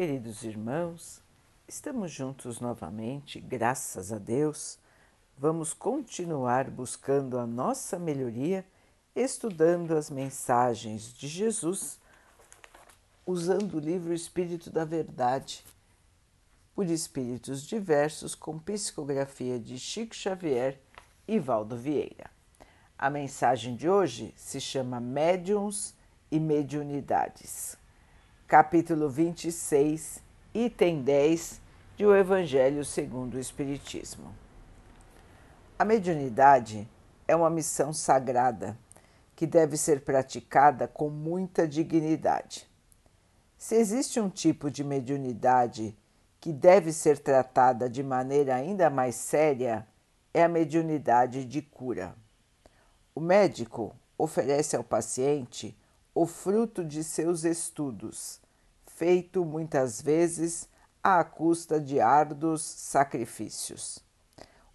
Queridos irmãos, estamos juntos novamente, graças a Deus. Vamos continuar buscando a nossa melhoria, estudando as mensagens de Jesus, usando o livro Espírito da Verdade, por espíritos diversos, com psicografia de Chico Xavier e Valdo Vieira. A mensagem de hoje se chama Médiuns e Mediunidades. Capítulo 26, item 10 de O Evangelho Segundo o Espiritismo. A mediunidade é uma missão sagrada que deve ser praticada com muita dignidade. Se existe um tipo de mediunidade que deve ser tratada de maneira ainda mais séria, é a mediunidade de cura. O médico oferece ao paciente o fruto de seus estudos, feito muitas vezes à custa de árduos sacrifícios.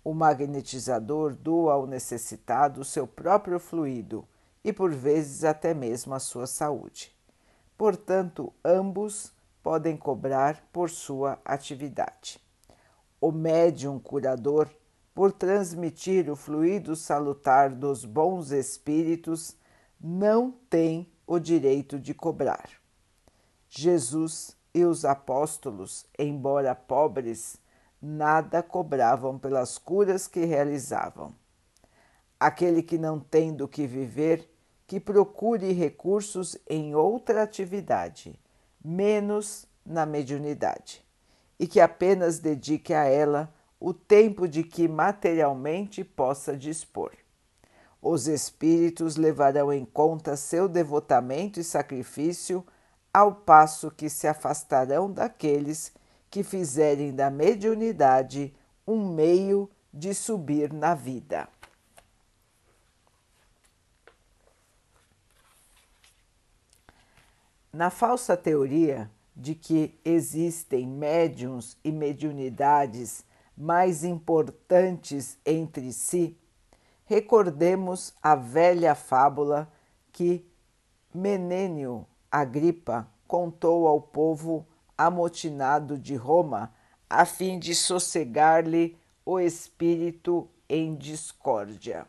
O magnetizador doa ao necessitado o seu próprio fluido e, por vezes, até mesmo a sua saúde. Portanto, ambos podem cobrar por sua atividade. O médium curador, por transmitir o fluido salutar dos bons espíritos, não tem o direito de cobrar. Jesus e os apóstolos, embora pobres, nada cobravam pelas curas que realizavam. Aquele que não tem do que viver, que procure recursos em outra atividade, menos na mediunidade, e que apenas dedique a ela o tempo de que materialmente possa dispor. Os espíritos levarão em conta seu devotamento e sacrifício, ao passo que se afastarão daqueles que fizerem da mediunidade um meio de subir na vida. Na falsa teoria de que existem médiuns e mediunidades mais importantes entre si, recordemos a velha fábula que Menênio Agripa contou ao povo amotinado de Roma a fim de sossegar-lhe o espírito em discórdia.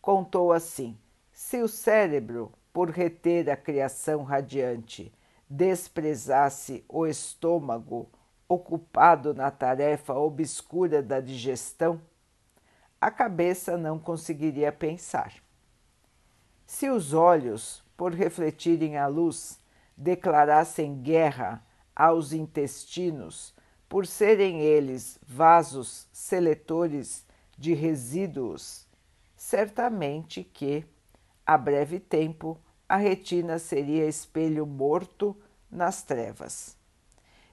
Contou assim: se o cérebro, por reter a criação radiante, desprezasse o estômago ocupado na tarefa obscura da digestão, a cabeça não conseguiria pensar. Se os olhos, por refletirem a luz, declarassem guerra aos intestinos, por serem eles vasos seletores de resíduos, certamente que, a breve tempo, a retina seria espelho morto nas trevas.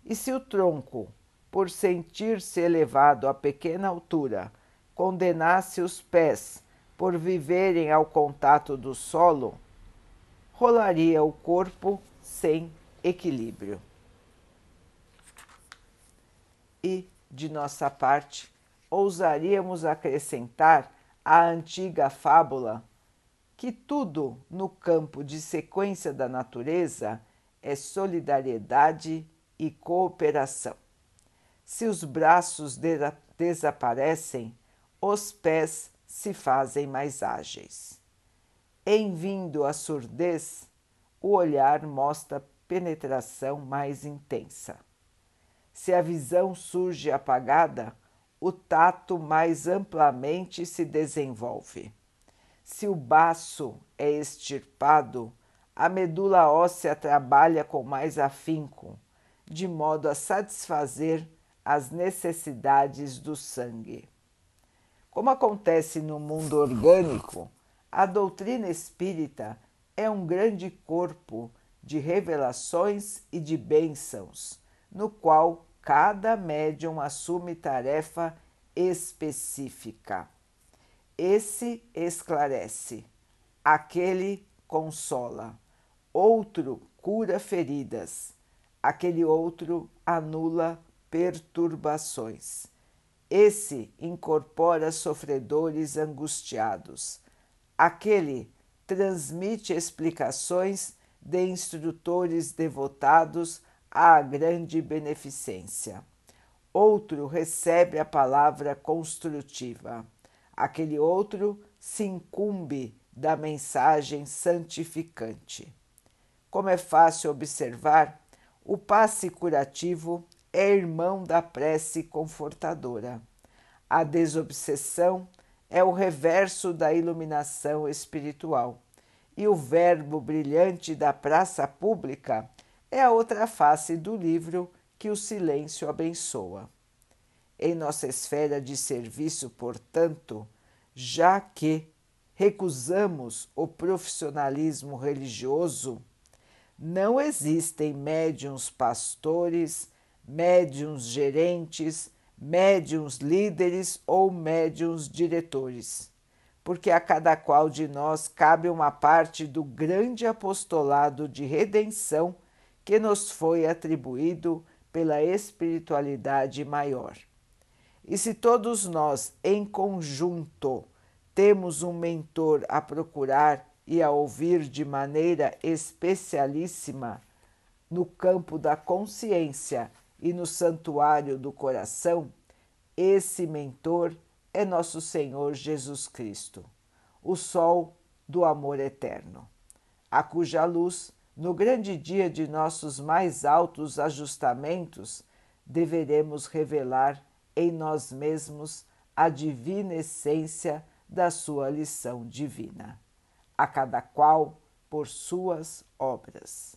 E se o tronco, por sentir-se elevado a pequena altura, condenasse os pés por viverem ao contato do solo, rolaria o corpo sem equilíbrio. E, de nossa parte, ousaríamos acrescentar à antiga fábula que tudo no campo de sequência da natureza é solidariedade e cooperação. Se os braços desaparecem, os pés se fazem mais ágeis. Em vindo a surdez, o olhar mostra penetração mais intensa. Se a visão surge apagada, o tato mais amplamente se desenvolve. Se o baço é extirpado, a medula óssea trabalha com mais afinco, de modo a satisfazer as necessidades do sangue. Como acontece no mundo orgânico, a doutrina espírita é um grande corpo de revelações e de bênçãos, no qual cada médium assume tarefa específica. Esse esclarece, aquele consola, outro cura feridas, aquele outro anula perturbações. Esse incorpora sofredores angustiados. Aquele transmite explicações de instrutores devotados à grande beneficência. Outro recebe a palavra construtiva. Aquele outro se incumbe da mensagem santificante. Como é fácil observar, o passe curativo é irmão da prece confortadora. A desobsessão é o reverso da iluminação espiritual. E o verbo brilhante da praça pública é a outra face do livro que o silêncio abençoa. Em nossa esfera de serviço, portanto, já que recusamos o profissionalismo religioso, não existem médiuns pastores, médiuns gerentes, médiuns líderes ou médiuns diretores, porque a cada qual de nós cabe uma parte do grande apostolado de redenção que nos foi atribuído pela espiritualidade maior. E se todos nós, em conjunto, temos um mentor a procurar e a ouvir de maneira especialíssima no campo da consciência e no santuário do coração, esse mentor é nosso Senhor Jesus Cristo, o sol do amor eterno, a cuja luz, no grande dia de nossos mais altos ajustamentos, deveremos revelar em nós mesmos a divina essência da sua lição divina, a cada qual por suas obras.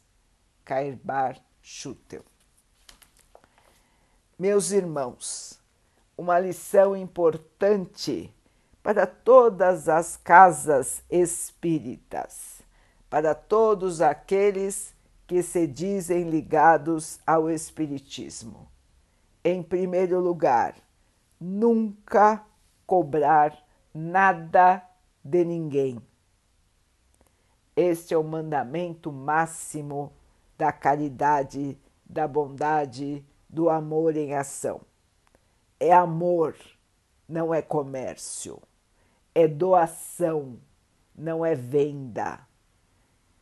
Cairbar Schutel. Meus irmãos, uma lição importante para todas as casas espíritas, para todos aqueles que se dizem ligados ao Espiritismo. Em primeiro lugar, nunca cobrar nada de ninguém. Este é o mandamento máximo da caridade, da bondade, do amor em ação. É amor, não é comércio. É doação, não é venda.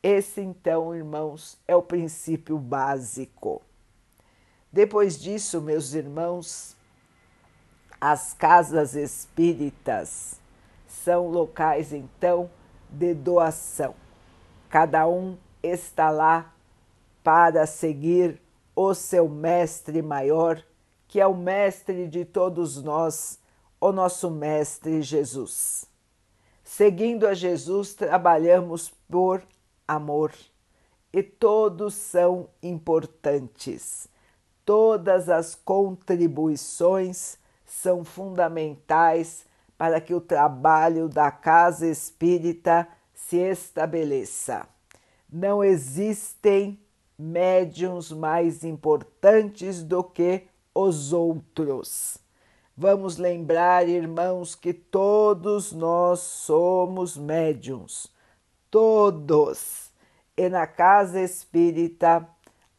Esse, então, irmãos, é o princípio básico. Depois disso, meus irmãos, as casas espíritas são locais, então, de doação. Cada um está lá para seguir o seu mestre maior, que é o mestre de todos nós, o nosso mestre Jesus. Seguindo a Jesus, trabalhamos por amor, e todos são importantes. Todas as contribuições são fundamentais para que o trabalho da casa espírita se estabeleça. Não existem médiuns mais importantes do que os outros. Vamos lembrar, irmãos, que todos nós somos médiuns, todos. E na casa espírita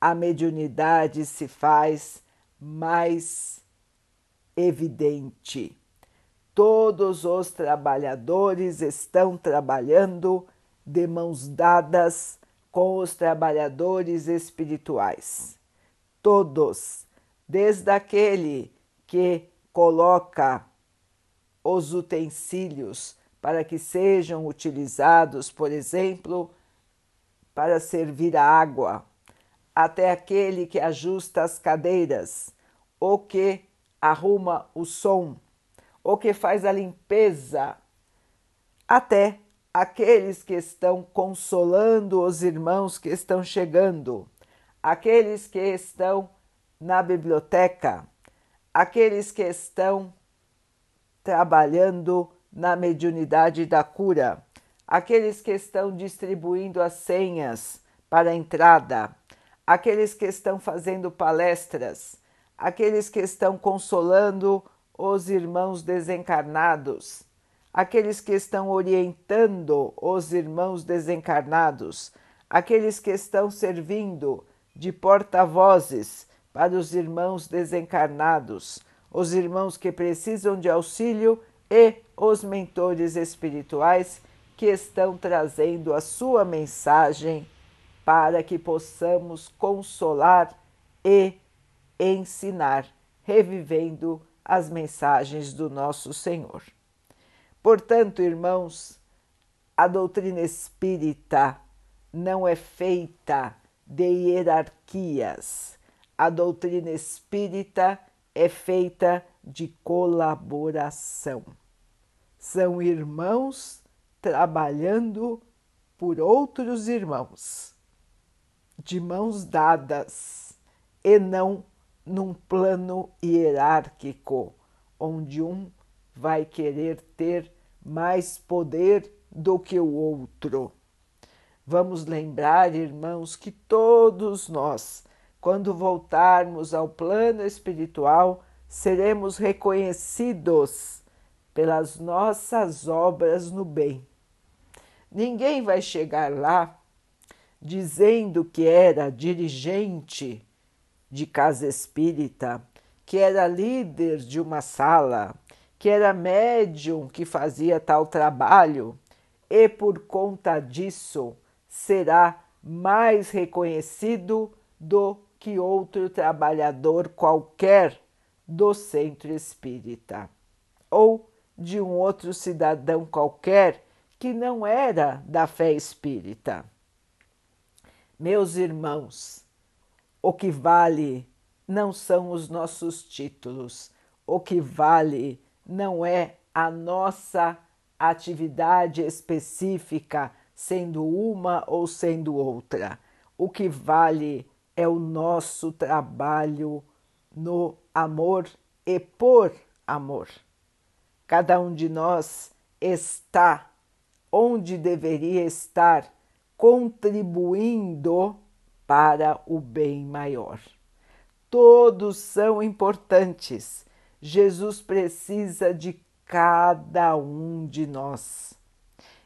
a mediunidade se faz mais evidente. Todos os trabalhadores estão trabalhando de mãos dadas com os trabalhadores espirituais. Todos, desde aquele que coloca os utensílios para que sejam utilizados, por exemplo, para servir a água, até aquele que ajusta as cadeiras, ou que arruma o som, ou que faz a limpeza, até aqueles que estão consolando os irmãos que estão chegando, aqueles que estão na biblioteca, aqueles que estão trabalhando na mediunidade da cura, aqueles que estão distribuindo as senhas para a entrada, aqueles que estão fazendo palestras, aqueles que estão consolando os irmãos desencarnados, aqueles que estão orientando os irmãos desencarnados, aqueles que estão servindo de porta-vozes para os irmãos desencarnados, os irmãos que precisam de auxílio e os mentores espirituais que estão trazendo a sua mensagem para que possamos consolar e ensinar, revivendo as mensagens do nosso Senhor. Portanto, irmãos, a doutrina espírita não é feita de hierarquias. A doutrina espírita é feita de colaboração. São irmãos trabalhando por outros irmãos, de mãos dadas, e não num plano hierárquico, onde um vai querer ter mais poder do que o outro. Vamos lembrar, irmãos, que todos nós, quando voltarmos ao plano espiritual, seremos reconhecidos pelas nossas obras no bem. Ninguém vai chegar lá dizendo que era dirigente de casa espírita, que era líder de uma sala, que era médium que fazia tal trabalho, e por conta disso será mais reconhecido do que outro trabalhador qualquer do centro espírita, ou de um outro cidadão qualquer que não era da fé espírita. Meus irmãos, o que vale não são os nossos títulos, o que vale não é a nossa atividade específica, sendo uma ou sendo outra. O que vale é o nosso trabalho no amor e por amor. Cada um de nós está onde deveria estar, contribuindo para o bem maior. Todos são importantes. Jesus precisa de cada um de nós.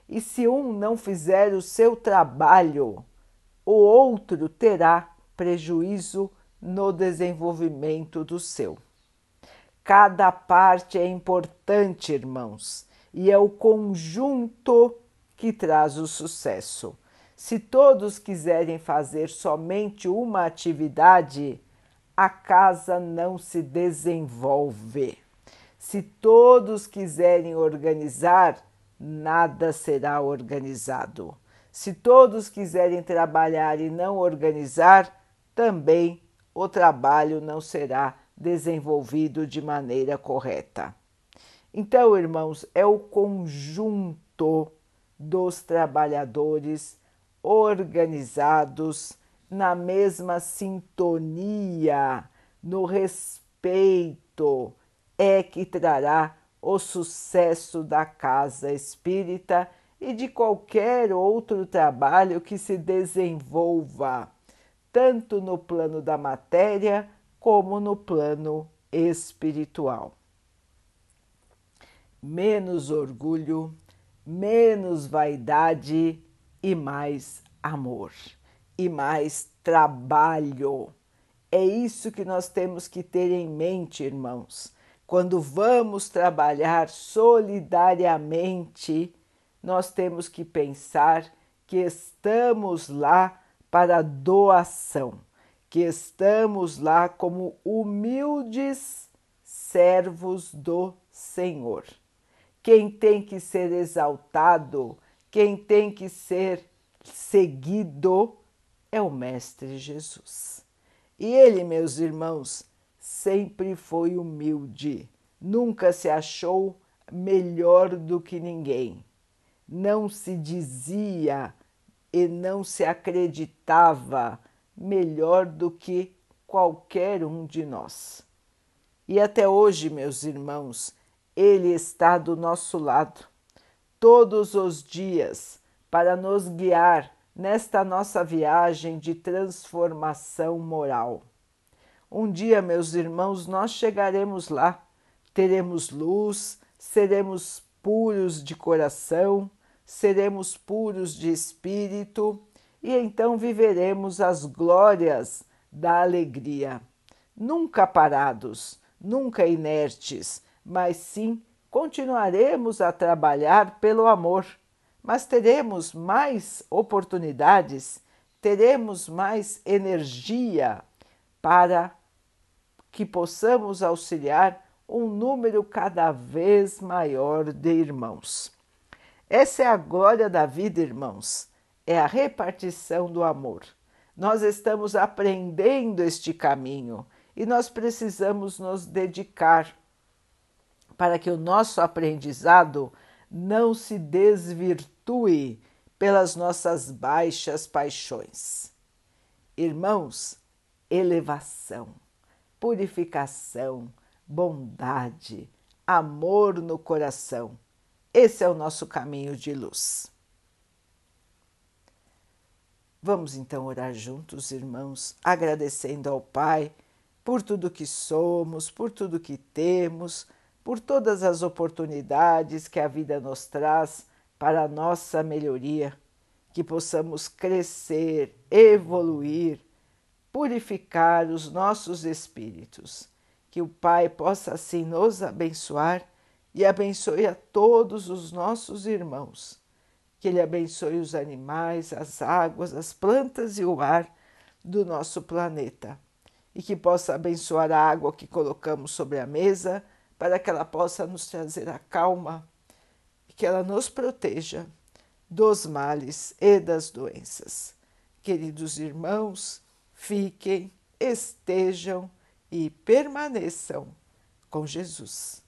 E se um não fizer o seu trabalho, o outro terá prejuízo no desenvolvimento do seu. Cada parte é importante, irmãos, e é o conjunto que traz o sucesso. Se todos quiserem fazer somente uma atividade, a casa não se desenvolve. Se todos quiserem organizar, nada será organizado. Se todos quiserem trabalhar e não organizar, também o trabalho não será desenvolvido de maneira correta. Então, irmãos, é o conjunto dos trabalhadores organizados na mesma sintonia, no respeito, é que trará o sucesso da casa espírita e de qualquer outro trabalho que se desenvolva, tanto no plano da matéria como no plano espiritual. Menos orgulho, menos vaidade e mais amor. E mais trabalho. É isso que nós temos que ter em mente, irmãos. Quando vamos trabalhar solidariamente, nós temos que pensar que estamos lá para doação, que estamos lá como humildes servos do Senhor. Quem tem que ser exaltado, quem tem que ser seguido, é o Mestre Jesus. E ele, meus irmãos, sempre foi humilde, nunca se achou melhor do que ninguém. Não se dizia e não se acreditava melhor do que qualquer um de nós. E até hoje, meus irmãos, ele está do nosso lado, todos os dias, para nos guiar nesta nossa viagem de transformação moral. Um dia, meus irmãos, nós chegaremos lá, teremos luz, seremos puros de coração, seremos puros de espírito e então viveremos as glórias da alegria. Nunca parados, nunca inertes, mas sim continuaremos a trabalhar pelo amor. Mas teremos mais oportunidades, teremos mais energia para que possamos auxiliar um número cada vez maior de irmãos. Essa é a glória da vida, irmãos, é a repartição do amor. Nós estamos aprendendo este caminho e nós precisamos nos dedicar para que o nosso aprendizado não se desvirtue pelas nossas baixas paixões. Irmãos, elevação, purificação, bondade, amor no coração. Esse é o nosso caminho de luz. Vamos então orar juntos, irmãos, agradecendo ao Pai por tudo que somos, por tudo que temos, por todas as oportunidades que a vida nos traz para a nossa melhoria, que possamos crescer, evoluir, purificar os nossos espíritos, que o Pai possa assim nos abençoar e abençoe a todos os nossos irmãos, que Ele abençoe os animais, as águas, as plantas e o ar do nosso planeta, e que possa abençoar a água que colocamos sobre a mesa, para que ela possa nos trazer a calma, e que ela nos proteja dos males e das doenças. Queridos irmãos, fiquem, estejam e permaneçam com Jesus.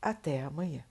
Até amanhã.